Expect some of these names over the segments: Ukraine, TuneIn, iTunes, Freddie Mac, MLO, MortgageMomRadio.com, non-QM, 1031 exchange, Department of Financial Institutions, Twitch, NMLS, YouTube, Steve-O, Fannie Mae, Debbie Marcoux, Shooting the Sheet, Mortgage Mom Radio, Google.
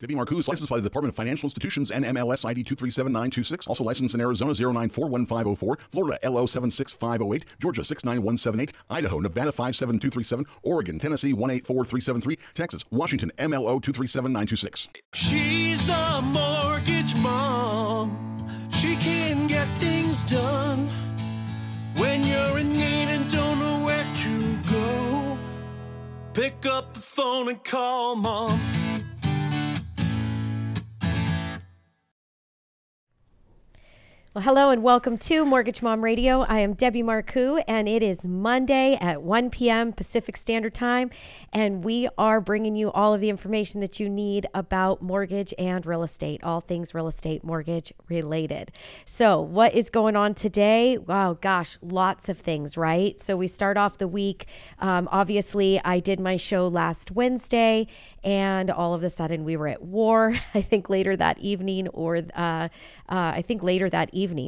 Debbie Marcoux is licensed by the Department of Financial Institutions, NMLS ID 237926. Also licensed in Arizona 0941504, Florida LO 76508, Georgia 69178, Idaho, Nevada 57237, Oregon, Tennessee 184373, Texas, Washington MLO 237926. She's a mortgage mom. She can get things done when you're in need and don't know where to go. Pick up the phone and call Mom. Well, hello and welcome to Mortgage Mom Radio. I am Debbie Marcoux, and it is Monday at 1 p.m. Pacific Standard Time, and we are bringing you all of the information that you need about mortgage and real estate, all things real estate mortgage related. So what is going on today? Wow, gosh, lots of things, right? So we start off the week. Obviously, I did my show last Wednesday, and all of a sudden we were at war, I think later that evening, or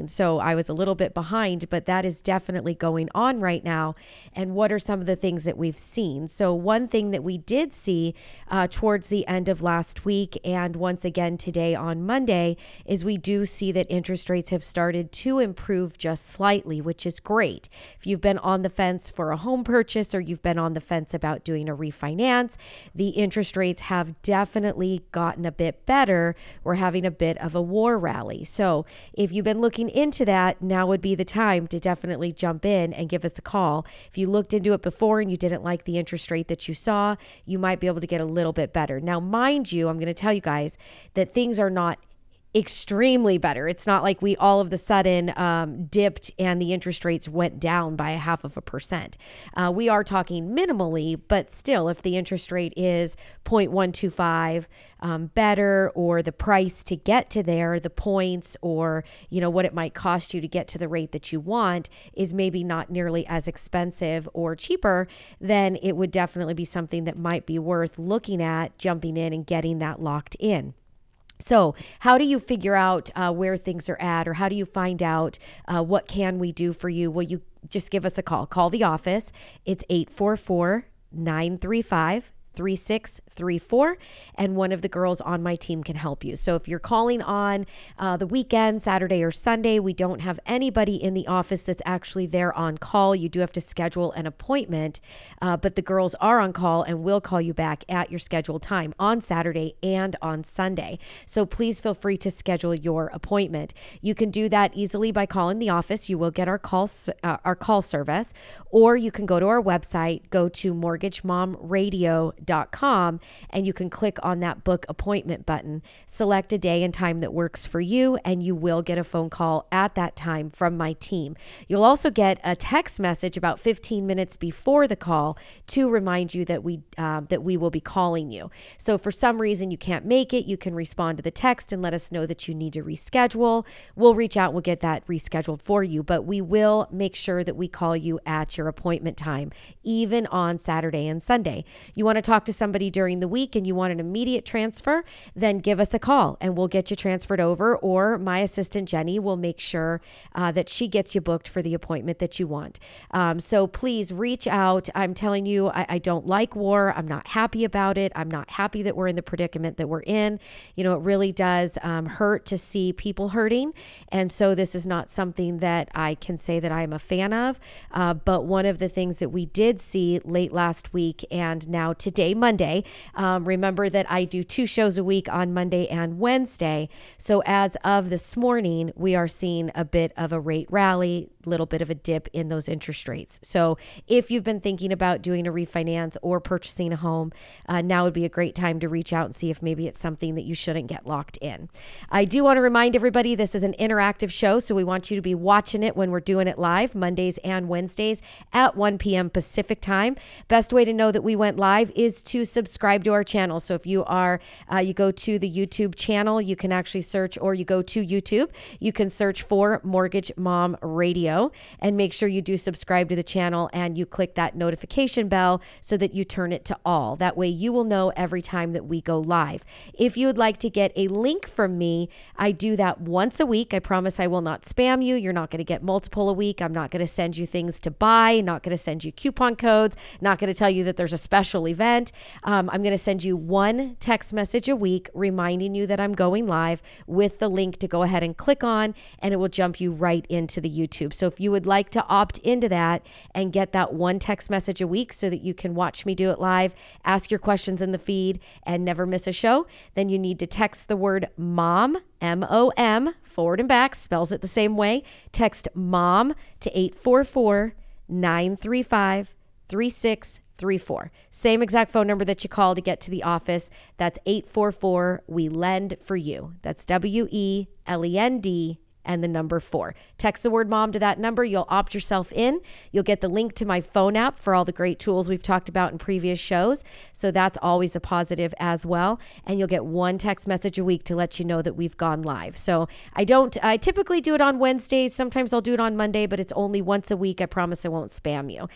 So I was a little bit behind, but that is definitely going on right now. And what are some of the things that we've seen? So one thing that we did see towards the end of last week, and once again today on Monday, is we do see that interest rates have started to improve just slightly, which is great. If you've been on the fence for a home purchase, or you've been on the fence about doing a refinance, the interest rates have definitely gotten a bit better. We're having a bit of a war rally. So if you've been looking into that, now would be the time to definitely jump in and give us a call. If you looked into it before and you didn't like the interest rate that you saw, you might be able to get a little bit better. Now, mind you, I'm going to tell you guys that things are not extremely better. It's not like we all of a sudden dipped and the interest rates went down by 0.5%. We are talking minimally, but still, if the interest rate is 0.125 better, or the price to get to there, the points, or you know what it might cost you to get to the rate that you want is maybe not nearly as expensive or cheaper, then it would definitely be something that might be worth looking at, jumping in and getting that locked in. So how do you figure out where things are at, or how do you find out what can we do for you? Well, you just give us a call. Call the office. It's 844-935-3634, and one of the girls on my team can help you. So if you're calling on the weekend, Saturday or Sunday, we don't have anybody in the office that's actually there on call. You do have to schedule an appointment, but the girls are on call and will call you back at your scheduled time on Saturday and on Sunday. So please feel free to schedule your appointment. You can do that easily by calling the office. You will get our call service, or you can go to our website, go to MortgageMomRadio.com, and you can click on that book appointment button. Select a day and time that works for you, and you will get a phone call at that time from my team. You'll also get a text message about 15 minutes before the call to remind you that we will be calling you. So if for some reason you can't make it, you can respond to the text and let us know that you need to reschedule. We'll reach out, we'll get that rescheduled for you, but we will make sure that we call you at your appointment time, even on Saturday and Sunday. You want to talk to somebody during the week and you want an immediate transfer, then give us a call and we'll get you transferred over, or my assistant Jenny will make sure that she gets you booked for the appointment that you want. So please reach out. I'm telling you, I don't like war. I'm not happy about it. I'm not happy that we're in the predicament that we're in. You know, it really does hurt to see people hurting. And so this is not something that I can say that I'm a fan of. But one of the things that we did see late last week and now today, Monday. Remember that I do two shows a week on Monday and Wednesday. So as of this morning, we are seeing a bit of a rate rally, little bit of a dip in those interest rates. So if you've been thinking about doing a refinance or purchasing a home, now would be a great time to reach out and see if maybe it's something that you shouldn't get locked in. I do want to remind everybody this is an interactive show, so we want you to be watching it when we're doing it live Mondays and Wednesdays at 1 p.m. Pacific time. Best way to know that we went live is to subscribe to our channel. So if you are, you go to the YouTube channel, you can actually search, or you go to YouTube, you can search for Mortgage Mom Radio. Radio, and make sure you do subscribe to the channel and you click that notification bell so that you turn it to all. That way you will know every time that we go live. If you would like to get a link from me, I do that once a week. I promise I will not spam you. You're not going to get multiple a week. I'm not going to send you things to buy, not going to send you coupon codes, not going to tell you that there's a special event. I'm going to send you one text message a week reminding you that I'm going live with the link to go ahead and click on, and it will jump you right into the YouTube. So if you would like to opt into that and get that one text message a week so that you can watch me do it live, ask your questions in the feed, and never miss a show, then you need to text the word MOM, M-O-M, forward and back, spells it the same way. Text MOM to 844-935-3634. Same exact phone number that you call to get to the office. That's 844 We Lend For You. That's WELEND and the number 4. Text the word MOM to that number. You'll opt yourself in. You'll get the link to my phone app for all the great tools we've talked about in previous shows. So that's always a positive as well. And you'll get one text message a week to let you know that we've gone live. So I typically do it on Wednesdays. Sometimes I'll do it on Monday, but it's only once a week. I promise I won't spam you.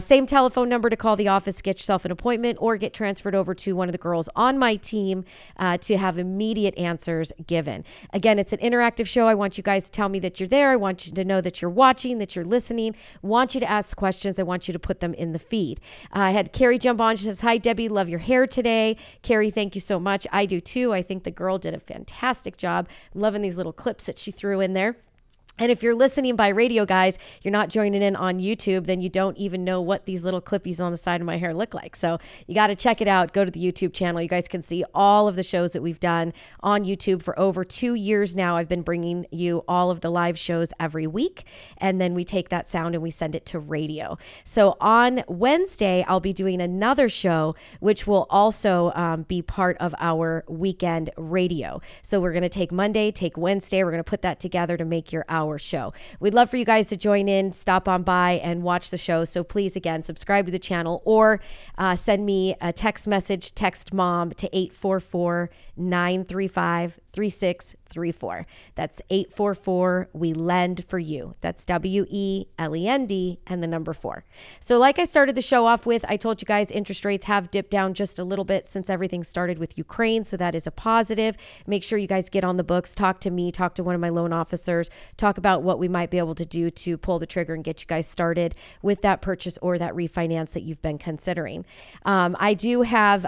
Same telephone number to call the office, get yourself an appointment, or get transferred over to one of the girls on my team to have immediate answers given. Again, it's an interactive show. I want you guys tell me that you're there. I want you to know that you're watching, that you're listening. I want you to ask questions. I want you to put them in the feed. I had Carrie jump on. She says, "Hi, Debbie. Love your hair today." Carrie, thank you so much. I do too. I think the girl did a fantastic job. I'm loving these little clips that she threw in there. And if you're listening by radio, guys, you're not joining in on YouTube, then you don't even know what these little clippies on the side of my hair look like. So you got to check it out. Go to the YouTube channel. You guys can see all of the shows that we've done on YouTube for over 2 years now. I've been bringing you all of the live shows every week, and then we take that sound and we send it to radio. So on Wednesday, I'll be doing another show, which will also be part of our weekend radio. So we're going to take Monday, take Wednesday. We're going to put that together to make your hour show. We'd love for you guys to join in, stop on by, and watch the show. So please, again, subscribe to the channel or send me a text message, text MOM to 844-935-3634. That's 844 We Lend For You. That's WELEND and the number 4. So like I started the show off with, I told you guys interest rates have dipped down just a little bit since everything started with Ukraine. So that is a positive. Make sure you guys get on the books, talk to me, talk to one of my loan officers, talk about what we might be able to do to pull the trigger and get you guys started with that purchase or that refinance that you've been considering. I do have,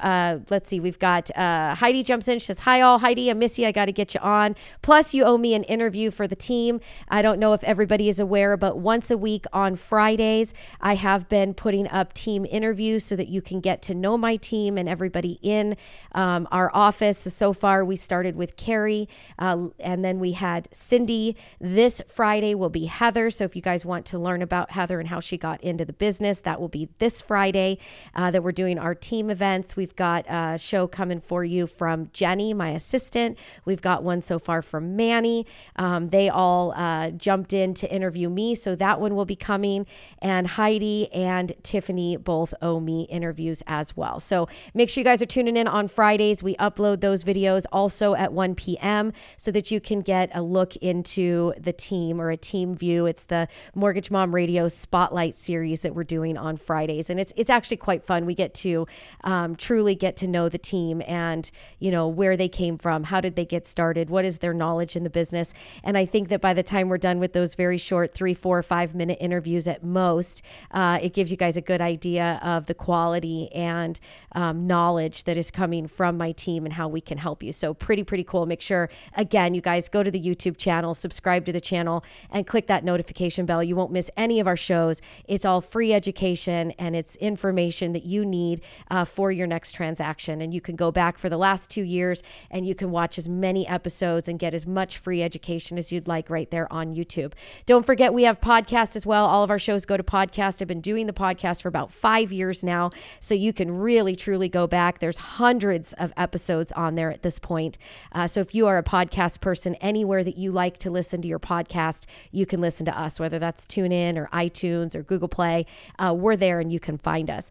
let's see, we've got Heidi jumps in. She says, "Hi all, Heidi, I miss you. I got to get you on. Plus, you owe me an interview for the team." I don't know if everybody is aware, but once a week on Fridays, I have been putting up team interviews so that you can get to know my team and everybody in our office. So far, we started with Carrie, and then we had Cindy. This Friday will be Heather. So if you guys want to learn about Heather and how she got into the business, that will be this Friday that we're doing our team events. We've got a show coming for you from Jenny, my assistant. We've got one so far from Manny. They all jumped in to interview me, so that one will be coming. And Heidi and Tiffany both owe me interviews as well. So make sure you guys are tuning in on Fridays. We upload those videos also at 1 p.m. so that you can get a look into the team or a team view. It's the Mortgage Mom Radio Spotlight series that we're doing on Fridays. And it's actually quite fun. We get to truly get to know the team and, you know, where they came from, how did they get started, what is their knowledge in the business. And I think that by the time we're done with those very short 3, 4, 5 minute interviews at most, it gives you guys a good idea of the quality and knowledge that is coming from my team and how we can help you. So pretty cool. Make sure, again, you guys go to the YouTube channel, subscribe to the channel, and click that notification bell. You won't miss any of our shows. It's all free education and it's information that you need for your next transaction. And you can go back for the last 2 years and you can watch as many episodes and get as much free education as you'd like right there on YouTube. Don't forget, we have podcasts as well. All of our shows go to podcast. I've been doing the podcast for about 5 years now, so you can really, truly go back. There's hundreds of episodes on there at this point. So if you are a podcast person, anywhere that you like to listen to your podcast, you can listen to us, whether that's TuneIn or iTunes or Google Play. We're there and you can find us.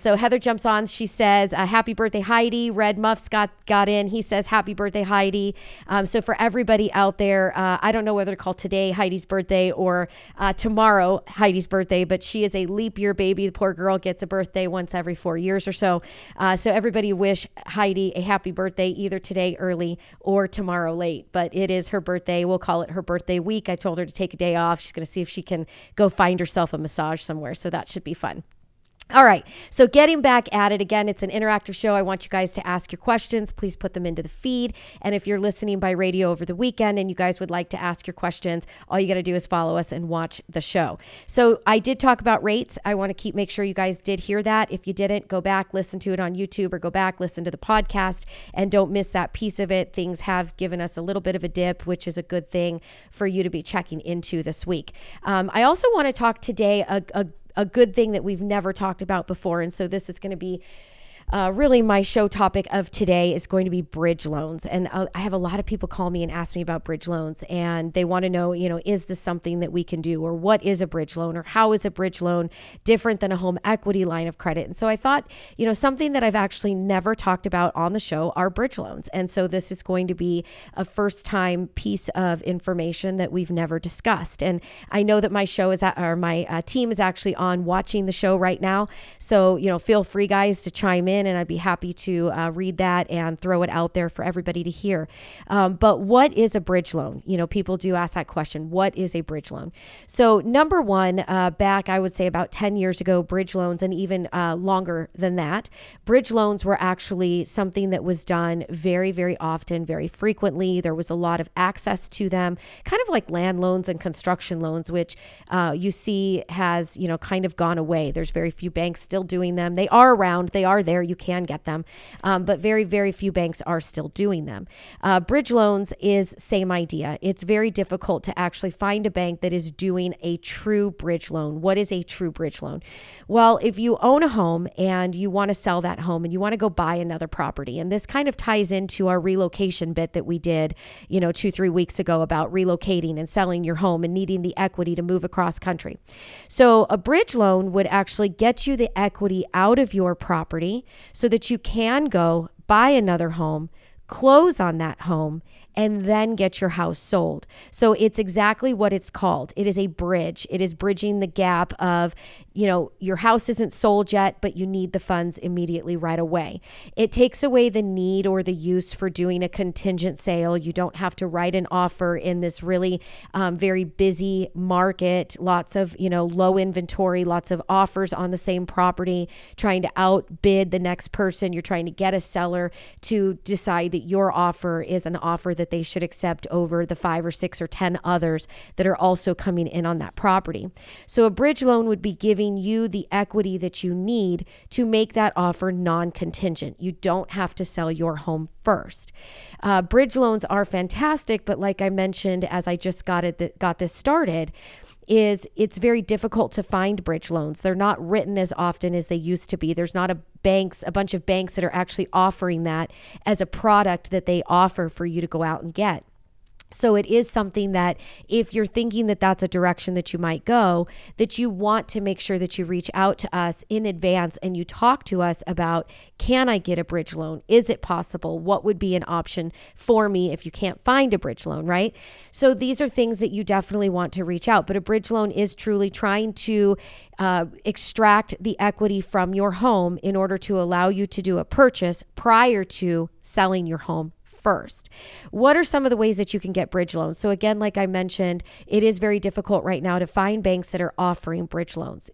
So Heather jumps on. She says, "Happy birthday, Heidi. Red Muff's got got in. He says, happy birthday, Heidi. So for everybody out there, I don't know whether to call today Heidi's birthday or tomorrow Heidi's birthday, but she is a leap year baby. The poor girl gets a birthday once every 4 years or so. So everybody wish Heidi a happy birthday, either today early or tomorrow late, but it is her birthday. We'll call it her birthday week. I told her to take a day off. She's going to see if she can go find herself a massage somewhere. So that should be fun. All right. So getting back at it again, it's an interactive show. I want you guys to ask your questions. Please put them into the feed. And if you're listening by radio over the weekend and you guys would like to ask your questions, all you got to do is follow us and watch the show. So I did talk about rates. I want to make sure you guys did hear that. If you didn't, go back, listen to it on YouTube or go back, listen to the podcast and don't miss that piece of it. Things have given us a little bit of a dip, which is a good thing for you to be checking into this week. I also want to talk today a good thing that we've never talked about before. And so this is going to be really my show topic of today is going to be bridge loans. And I have a lot of people call me and ask me about bridge loans, and they want to know, is this something that we can do, or what is a bridge loan, or how is a bridge loan different than a home equity line of credit? And so I thought, something that I've actually never talked about on the show are bridge loans. And so this is going to be a first time piece of information that we've never discussed. And I know that my show is my team is actually on watching the show right now. So, feel free guys to chime in. And I'd be happy to read that and throw it out there for everybody to hear. But what is a bridge loan? People do ask that question. What is a bridge loan? So number one, back I would say about 10 years ago, bridge loans, and even longer than that, bridge loans were actually something that was done very, very often, very frequently. There was a lot of access to them, kind of like land loans and construction loans, which you see has, kind of gone away. There's very few banks still doing them. They are around. They are there. You can get them, but very, very few banks are still doing them. Bridge loans is same idea. It's very difficult to actually find a bank that is doing a true bridge loan. What is a true bridge loan? Well, if you own a home and you want to sell that home and you want to go buy another property, and this kind of ties into our relocation bit that we did, 2-3 weeks ago about relocating and selling your home and needing the equity to move across country. So a bridge loan would actually get you the equity out of your property so that you can go buy another home, close on that home, and then get your house sold. So it's exactly what it's called. It is a bridge. It is bridging the gap of, your house isn't sold yet, but you need the funds immediately right away. It takes away the need or the use for doing a contingent sale. You don't have to write an offer in this really very busy market, lots of, low inventory, lots of offers on the same property, trying to outbid the next person. You're trying to get a seller to decide that your offer is an offer that they should accept over the 5 or 6 or 10 others that are also coming in on that property. So a bridge loan would be giving you the equity that you need to make that offer non-contingent. You don't have to sell your home first. Bridge loans are fantastic, but like I mentioned, as I just got this started, is it's very difficult to find bridge loans. They're not written as often as they used to be. There's not a bunch of banks that are actually offering that as a product that they offer for you to go out and get. So it is something that if you're thinking that that's a direction that you might go, that you want to make sure that you reach out to us in advance and you talk to us about, can I get a bridge loan? Is it possible? What would be an option for me if you can't find a bridge loan, right? So these are things that you definitely want to reach out. But a bridge loan is truly trying to extract the equity from your home in order to allow you to do a purchase prior to selling your home first. What are some of the ways that you can get bridge loans? So again, like I mentioned, it is very difficult right now to find banks that are offering bridge loans.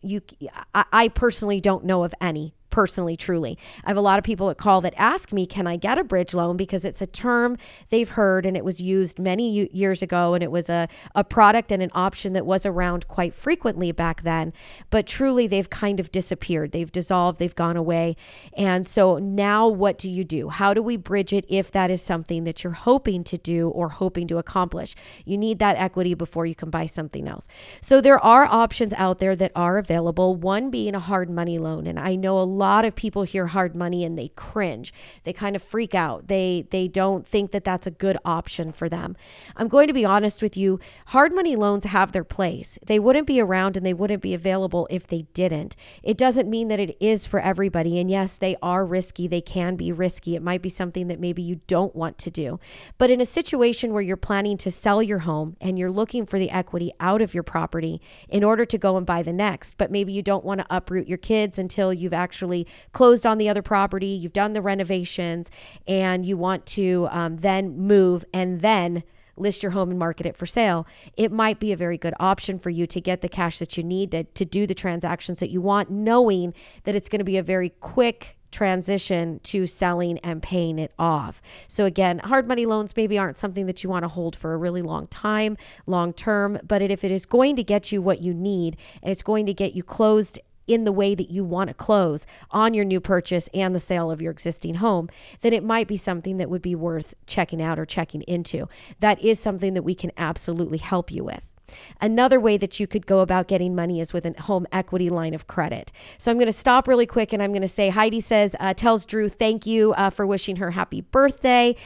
I personally don't know of any. Personally, truly. I have a lot of people that call that ask me, can I get a bridge loan? Because it's a term they've heard and it was used many years ago, and it was a product and an option that was around quite frequently back then. But truly, they've kind of disappeared. They've dissolved. They've gone away. And so now what do you do? How do we bridge it if that is something that you're hoping to do or hoping to accomplish? You need that equity before you can buy something else. So there are options out there that are available, one being a hard money loan. And I know a lot of people hear hard money and they cringe. They kind of freak out. They don't think that that's a good option for them. I'm going to be honest with you. Hard money loans have their place. They wouldn't be around and they wouldn't be available if they didn't. It doesn't mean that it is for everybody. And yes, they are risky. They can be risky. It might be something that maybe you don't want to do. But in a situation where you're planning to sell your home and you're looking for the equity out of your property in order to go and buy the next, but maybe you don't want to uproot your kids until you've actually closed on the other property, you've done the renovations, and you want to then move and then list your home and market it for sale, it might be a very good option for you to get the cash that you need to do the transactions that you want, knowing that it's going to be a very quick transition to selling and paying it off. So again, hard money loans maybe aren't something that you want to hold for a really long time, long term, but if it is going to get you what you need and it's going to get you closed in the way that you want to close on your new purchase and the sale of your existing home, then it might be something that would be worth checking out or checking into. That is something that we can absolutely help you with. Another way that you could go about getting money is with a home equity line of credit. So I'm going to stop really quick and I'm going to say, Heidi says, tells Drew, thank you for wishing her happy birthday.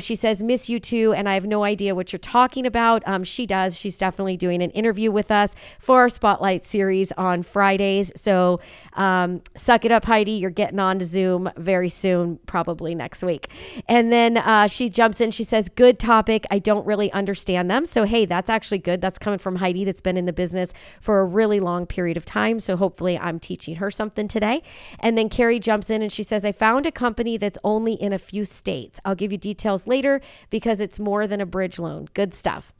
She says, miss you too. And I have no idea what you're talking about. She does. She's definitely doing an interview with us for our Spotlight series on Fridays. So suck it up, Heidi. You're getting on to Zoom very soon, probably next week. And then she jumps in. She says, good topic. I don't really understand them. So, hey, that's actually good. That's coming from Heidi that's been in the business for a really long period of time. So hopefully I'm teaching her something today. And then Carrie jumps in and she says, I found a company that's only in a few states. I'll give you details later because it's more than a bridge loan. Good stuff.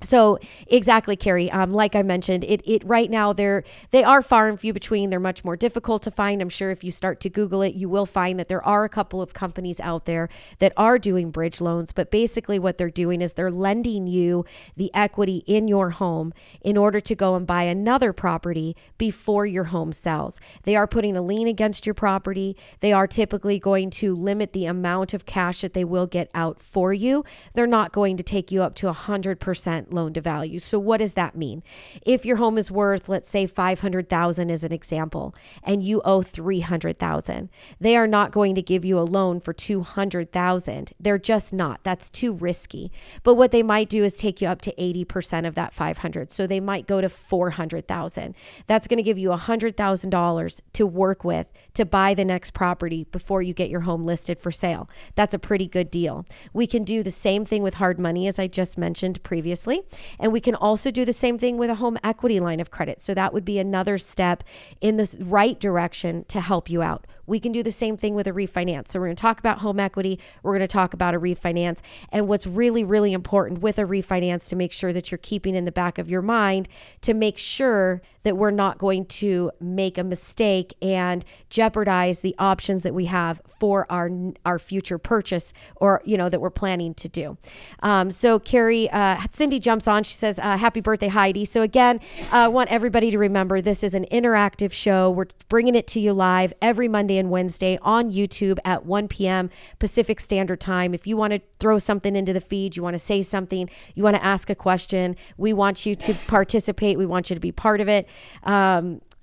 So exactly, Carrie, like I mentioned, it right now they are far and few between. They're much more difficult to find. I'm sure if you start to Google it, you will find that there are a couple of companies out there that are doing bridge loans. But basically what they're doing is they're lending you the equity in your home in order to go and buy another property before your home sells. They are putting a lien against your property. They are typically going to limit the amount of cash that they will get out for you. They're not going to take you up to 100% loan to value. So what does that mean? If your home is worth, let's say $500,000 as an example, and you owe $300,000, they are not going to give you a loan for $200,000. They're just not. That's too risky. But what they might do is take you up to 80% of that $500,000. So they might go to $400,000. That's going to give you $100,000 to work with to buy the next property before you get your home listed for sale. That's a pretty good deal. We can do the same thing with hard money, as I just mentioned previously. And we can also do the same thing with a home equity line of credit. So that would be another step in the right direction to help you out. We can do the same thing with a refinance. So we're going to talk about home equity. We're going to talk about a refinance. And what's really, really important with a refinance to make sure that you're keeping in the back of your mind to make sure that we're not going to make a mistake and jeopardize the options that we have for our future purchase or, that we're planning to do. So Carrie, Cindy jumps on. She says, happy birthday, Heidi. So again, I want everybody to remember this is an interactive show. We're bringing it to you live every Monday and Wednesday on YouTube at 1 p.m. Pacific Standard Time. If you want to throw something into the feed, you want to say something, you want to ask a question, we want you to participate. We want you to be part of it.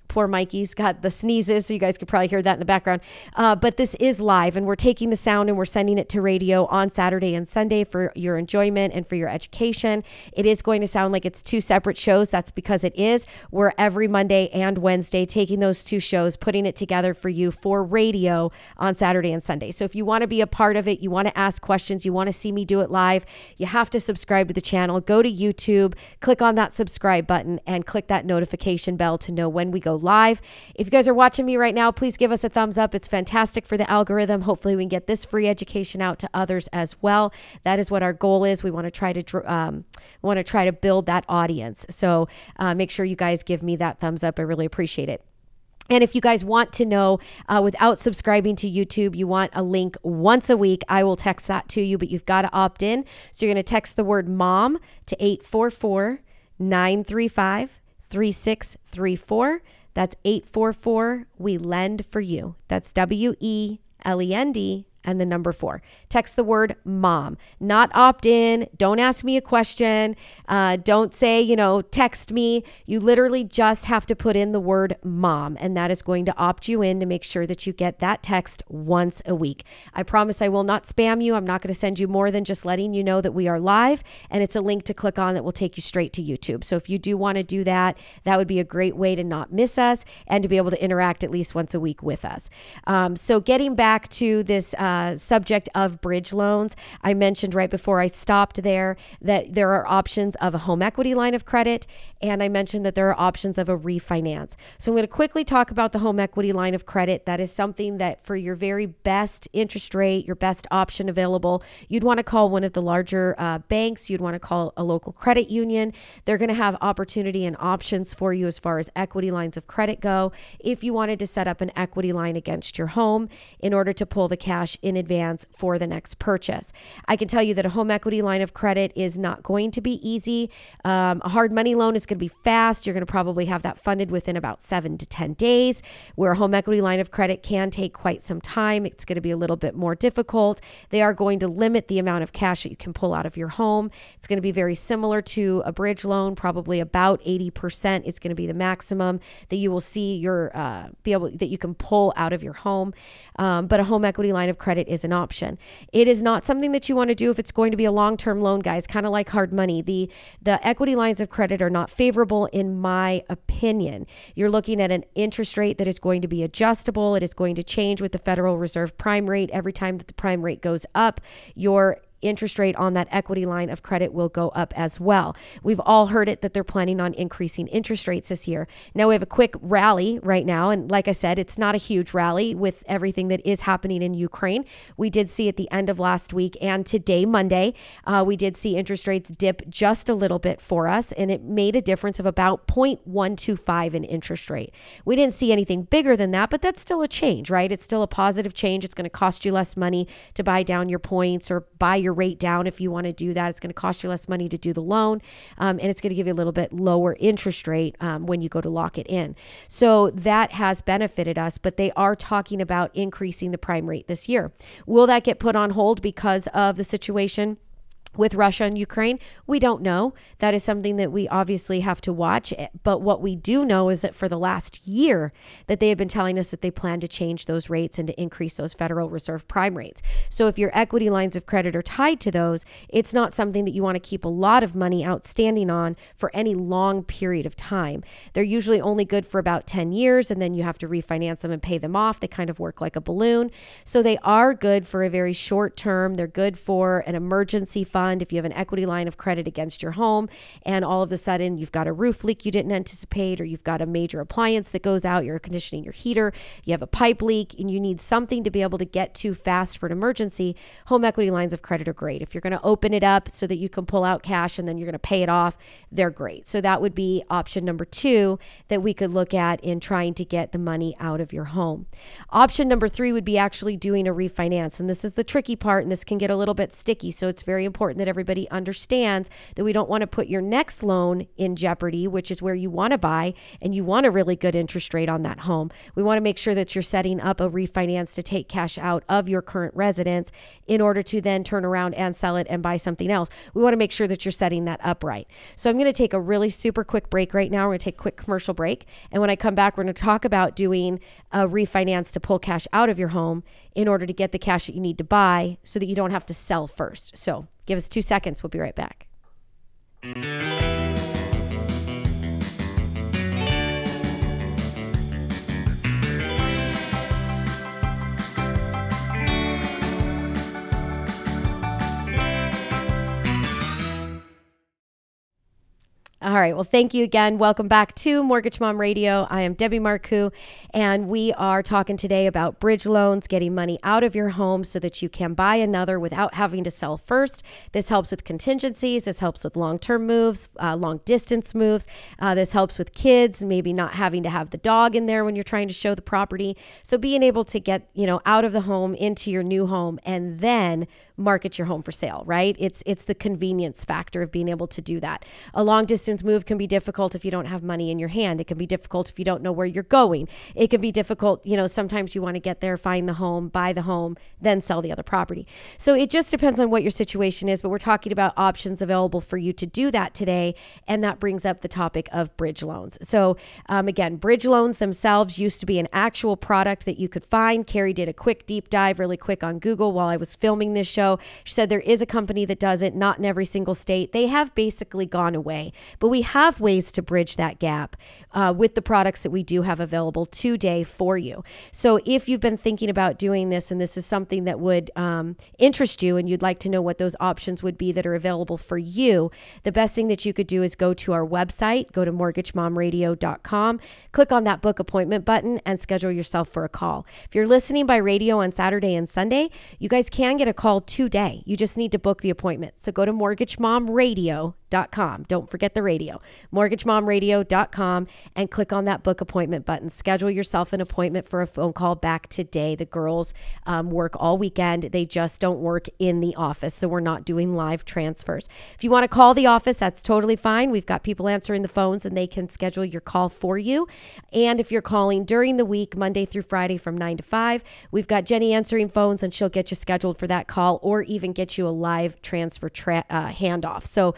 Poor Mikey's got the sneezes, so you guys could probably hear that in the background. But this is live, and we're taking the sound and we're sending it to radio on Saturday and Sunday for your enjoyment and for your education. It is going to sound like it's two separate shows. That's because it is. We're every Monday and Wednesday taking those two shows, putting it together for you for radio on Saturday and Sunday. So if you want to be a part of it, you want to ask questions, you want to see me do it live, you have to subscribe to the channel. Go to YouTube, click on that subscribe button, and click that notification bell to know when we go live. If you guys are watching me right now, please give us a thumbs up. It's fantastic for the algorithm. Hopefully we can get this free education out to others as well. That is what our goal is. We want to try to build that audience. So make sure you guys give me that thumbs up. I really appreciate it. And if you guys want to know, without subscribing to YouTube, you want a link once a week, I will text that to you, but you've got to opt in. So you're going to text the word MOM to 844-935-3634. That's 844-WE-LEND for you. That's WELEND and the number 4. Text the word mom, not opt in. Don't ask me a question. Don't say, text me. You literally just have to put in the word mom, and that is going to opt you in to make sure that you get that text once a week. I promise I will not spam you. I'm not going to send you more than just letting you know that we are live, and it's a link to click on that will take you straight to YouTube. So if you do want to do that, that would be a great way to not miss us and to be able to interact at least once a week with us. So getting back to this subject of bridge loans, I mentioned right before I stopped there that there are options of a home equity line of credit, and I mentioned that there are options of a refinance. So I'm going to quickly talk about the home equity line of credit. That is something that for your very best interest rate, your best option available, you'd want to call one of the larger banks. You'd want to call a local credit union. They're going to have opportunity and options for you as far as equity lines of credit go. If you wanted to set up an equity line against your home in order to pull the cash in advance for the next purchase. I can tell you that a home equity line of credit is not going to be easy. A hard money loan is going to be fast. You're going to probably have that funded within about 7 to 10 days, where a home equity line of credit can take quite some time. It's going to be a little bit more difficult. They are going to limit the amount of cash that you can pull out of your home. It's going to be very similar to a bridge loan, probably about 80% is going to be the maximum that you will see your that you can pull out of your home. But a home equity line of credit is an option. It is not something that you want to do if it's going to be a long-term loan, guys. Kind of like hard money. The equity lines of credit are not favorable in my opinion. You're looking at an interest rate that is going to be adjustable. It is going to change with the Federal Reserve prime rate. Every time that the prime rate goes up, your interest rate on that equity line of credit will go up as well. We've all heard it that they're planning on increasing interest rates this year. Now we have a quick rally right now. And like I said, it's not a huge rally with everything that is happening in Ukraine. We did see at the end of last week and today, Monday, we did see interest rates dip just a little bit for us. And it made a difference of about 0.125 in interest rate. We didn't see anything bigger than that, but that's still a change, right? It's still a positive change. It's going to cost you less money to buy down your points or buy your rate down if you want to do that. It's going to cost you less money to do the loan, and it's going to give you a little bit lower interest rate when you go to lock it in. So that has benefited us, but they are talking about increasing the prime rate this year. Will that get put on hold because of the situation with Russia and Ukraine? We don't know. That is something that we obviously have to watch. But what we do know is that for the last year that they have been telling us that they plan to change those rates and to increase those Federal Reserve prime rates. So if your equity lines of credit are tied to those, it's not something that you want to keep a lot of money outstanding on for any long period of time. They're usually only good for about 10 years, and then you have to refinance them and pay them off. They kind of work like a balloon. So they are good for a very short term. They're good for an emergency fund. If you have an equity line of credit against your home and all of a sudden you've got a roof leak you didn't anticipate, or you've got a major appliance that goes out, your air conditioning, your heater, you have a pipe leak and you need something to be able to get to fast for an emergency, home equity lines of credit are great. If you're going to open it up so that you can pull out cash and then you're going to pay it off, they're great. So that would be option number 2 that we could look at in trying to get the money out of your home. Option number 3 would be actually doing a refinance. And this is the tricky part, and this can get a little bit sticky. So it's very important that everybody understands that we don't want to put your next loan in jeopardy, which is where you want to buy and you want a really good interest rate on that home. We want to make sure that you're setting up a refinance to take cash out of your current residence in order to then turn around and sell it and buy something else. We want to make sure that you're setting that up right. So I'm going to take a really super quick break right now. We're going to take a quick commercial break. And when I come back, we're going to talk about doing a refinance to pull cash out of your home in order to get the cash that you need to buy so that you don't have to sell first. So give us 2 seconds. We'll be right back. All right. Well, thank you again. Welcome back to Mortgage Mom Radio. I am Debbie Marcoux, and we are talking today about bridge loans, getting money out of your home so that you can buy another without having to sell first. This helps with contingencies. This helps with long-term moves, long-distance moves. This helps with kids, maybe not having to have the dog in there when you're trying to show the property. So being able to get, out of the home into your new home and then market your home for sale, right? It's the convenience factor of being able to do that. A long-distance person's move can be difficult if you don't have money in your hand. It can be difficult if you don't know where you're going. It can be difficult, you know, sometimes you want to get there, find the home, buy the home, then sell the other property. So it just depends on what your situation is, but we're talking about options available for you to do that today. And that brings up the topic of bridge loans. So again, bridge loans themselves used to be an actual product that you could find. Carrie did a quick deep dive really quick on Google while I was filming this show. She said there is a company that does it, not in every single state. They have basically gone away, but we have ways to bridge that gap with the products that we do have available today for you. So if you've been thinking about doing this and this is something that would interest you and you'd like to know what those options would be that are available for you, the best thing that you could do is go to our website, go to MortgageMomRadio.com, click on that book appointment button and schedule yourself for a call. If you're listening by radio on Saturday and Sunday, you guys can get a call today. You just need to book the appointment. So go to MortgageMomRadio.com. Don't forget the radio, MortgageMomRadio.com, and click on that book appointment button. Schedule yourself an appointment for a phone call back today. The girls work all weekend. They just don't work in the office. So we're not doing live transfers. If you want to call the office, that's totally fine. We've got people answering the phones and they can schedule your call for you. And if you're calling during the week, Monday through Friday from 9 to 5, we've got Jenny answering phones and she'll get you scheduled for that call or even get you a live transfer handoff. So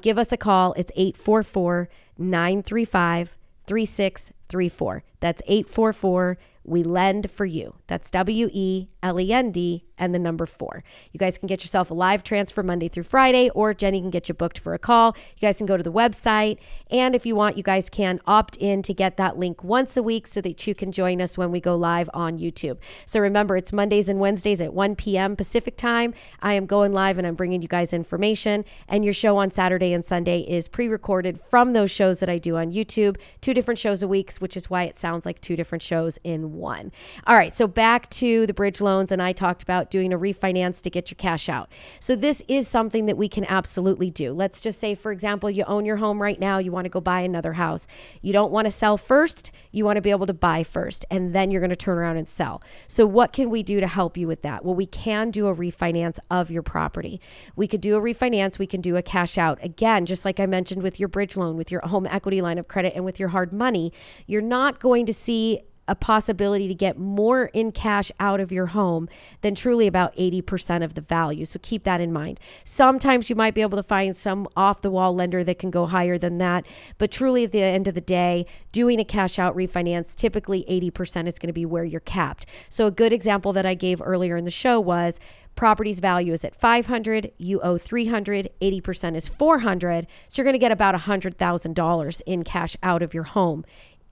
give us a call. It's 844-935-3634. That's 844-935-3634. We lend for you. That's WELEND and the number 4. You guys can get yourself a live transfer Monday through Friday, or Jenny can get you booked for a call. You guys can go to the website. And if you want, you guys can opt in to get that link once a week so that you can join us when we go live on YouTube. So remember, it's Mondays and Wednesdays at 1 p.m. Pacific time. I am going live and I'm bringing you guys information. And your show on Saturday and Sunday is pre-recorded from those shows that I do on YouTube. 2 different shows a week, which is why it sounds like 2 different shows in one. All right, so back to the bridge loans, and I talked about doing a refinance to get your cash out. So this is something that we can absolutely do. Let's just say, for example, you own your home right now, you want to go buy another house. You don't want to sell first, you want to be able to buy first, and then you're going to turn around and sell. So what can we do to help you with that? Well, we can do a refinance of your property. We could do a refinance, we can do a cash out. Again, just like I mentioned with your bridge loan, with your home equity line of credit, and with your hard money, you're not going to see a possibility to get more in cash out of your home than truly about 80% of the value. So keep that in mind. Sometimes you might be able to find some off-the-wall lender that can go higher than that, but truly at the end of the day, doing a cash-out refinance, typically 80% is going to be where you're capped. So a good example that I gave earlier in the show was property's value is at $500, you owe $300, 80% is $400, so you're going to get about $100,000 in cash out of your home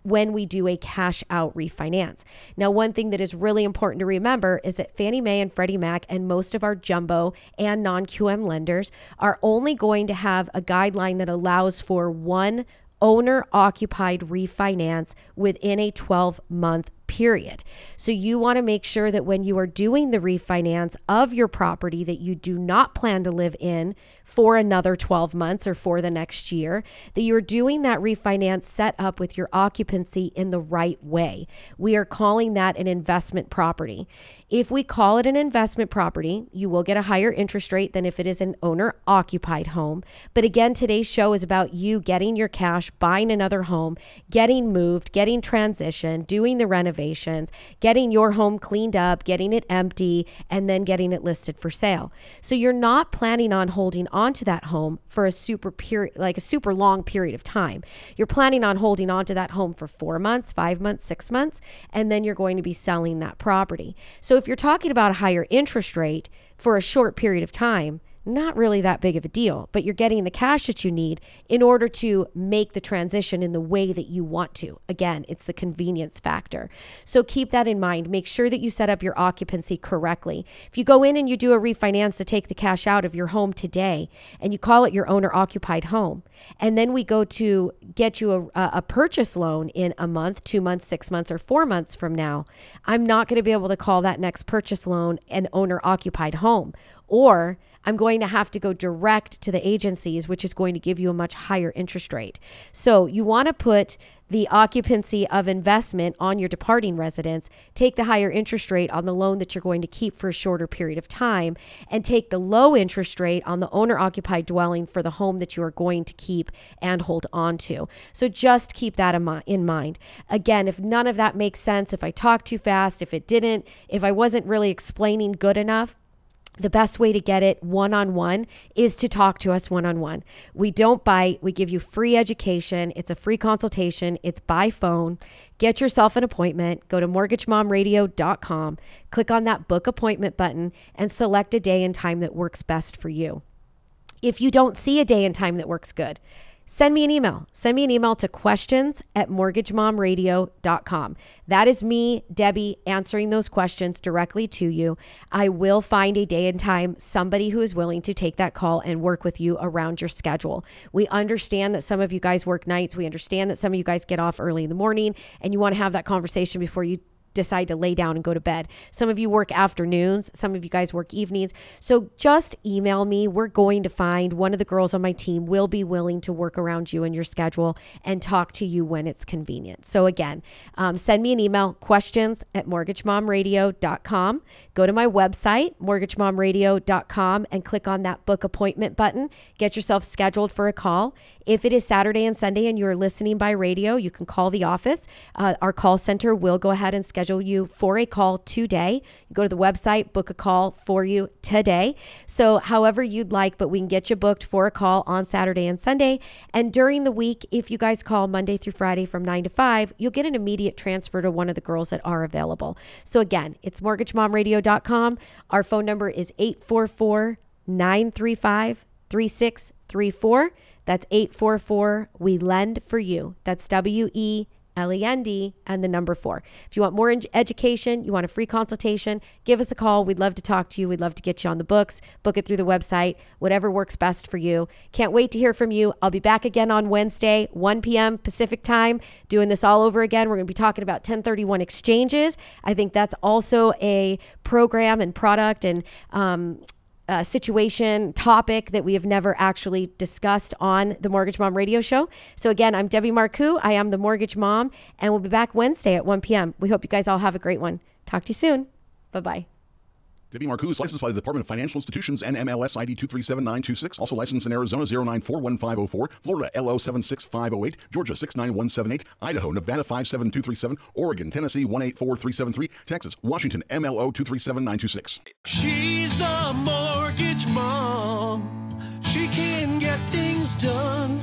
when we do a cash out refinance. Now, one thing that is really important to remember is that Fannie Mae and Freddie Mac and most of our jumbo and non-QM lenders are only going to have a guideline that allows for one owner-occupied refinance within a 12-month period. So you want to make sure that when you are doing the refinance of your property that you do not plan to live in for another 12 months or for the next year, that you're doing that refinance set up with your occupancy in the right way. We are calling that an investment property. If we call it an investment property, you will get a higher interest rate than if it is an owner-occupied home. But again, today's show is about you getting your cash, buying another home, getting moved, getting transitioned, doing the renovation, getting your home cleaned up, getting it empty, and then getting it listed for sale. So you're not planning on holding on to that home for a super period, like a super long period of time. You're planning on holding on to that home for 4 months, 5 months, 6 months, and then you're going to be selling that property. So if you're talking about a higher interest rate for a short period of time, not really that big of a deal, but you're getting the cash that you need in order to make the transition in the way that you want to. Again, it's the convenience factor. So keep that in mind. Make sure that you set up your occupancy correctly. If you go in and you do a refinance to take the cash out of your home today and you call it your owner-occupied home, and then we go to get you a purchase loan in a month, 2 months, 6 months, or 4 months from now, I'm not going to be able to call that next purchase loan an owner-occupied home, or I'm going to have to go direct to the agencies, which is going to give you a much higher interest rate. So you want to put the occupancy of investment on your departing residence, take the higher interest rate on the loan that you're going to keep for a shorter period of time, and take the low interest rate on the owner-occupied dwelling for the home that you are going to keep and hold on to. So just keep that in mind. Again, if none of that makes sense, if I talked too fast, if it didn't, if I wasn't really explaining good enough, the best way to get it one-on-one is to talk to us one-on-one. We don't bite. We give you free education. It's a free consultation. It's by phone. Get yourself an appointment. Go to MortgageMomRadio.com. Click on that book appointment button and select a day and time that works best for you. If you don't see a day and time that works good, send me an email. Send me an email to questions@mortgagemomradio.com. That is me, Debbie, answering those questions directly to you. I will find a day and time, somebody who is willing to take that call and work with you around your schedule. We understand that some of you guys work nights. We understand that some of you guys get off early in the morning and you want to have that conversation before you decide to lay down and go to bed. Some of you work afternoons. Some of you guys work evenings. So just email me. We're going to find one of the girls on my team will be willing to work around you and your schedule and talk to you when it's convenient. So again, send me an email, questions@mortgagemomradio.com. Go to my website, mortgagemomradio.com, and click on that book appointment button. Get yourself scheduled for a call. If it is Saturday and Sunday and you're listening by radio, you can call the office. Our call center will go ahead and schedule you for a call today. Go to the website, book a call for you today. So however you'd like, but we can get you booked for a call on Saturday and Sunday. And during the week, if you guys call Monday through Friday from 9 to 5, you'll get an immediate transfer to one of the girls that are available. So again, it's MortgageMomRadio.com. Our phone number is 844-935-3634. That's 844 We Lend For You. That's WELEND and the number 4. If you want more education, you want a free consultation, give us a call. We'd love to talk to you. We'd love to get you on the books. Book it through the website, whatever works best for you. Can't wait to hear from you. I'll be back again on Wednesday, 1 p.m. Pacific time, doing this all over again. We're going to be talking about 1031 exchanges. I think that's also a program and product and situation topic that we have never actually discussed on the Mortgage Mom Radio Show. So again, I'm Debbie Marcoux. I am the Mortgage Mom, and we'll be back Wednesday at 1 p.m. We hope you guys all have a great one. Talk to you soon. Bye-bye. Debbie Marcoux, licensed by the Department of Financial Institutions, NMLS ID 237926. Also licensed in Arizona 0941504, Florida LO 76508, Georgia 69178, Idaho, Nevada 57237, Oregon, Tennessee 184373, Texas, Washington MLO 237926. She's the Mortgage Mom. She can get things done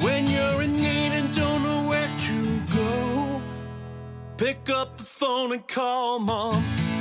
when you're in need and don't know where to go. Pick up the phone and call Mom.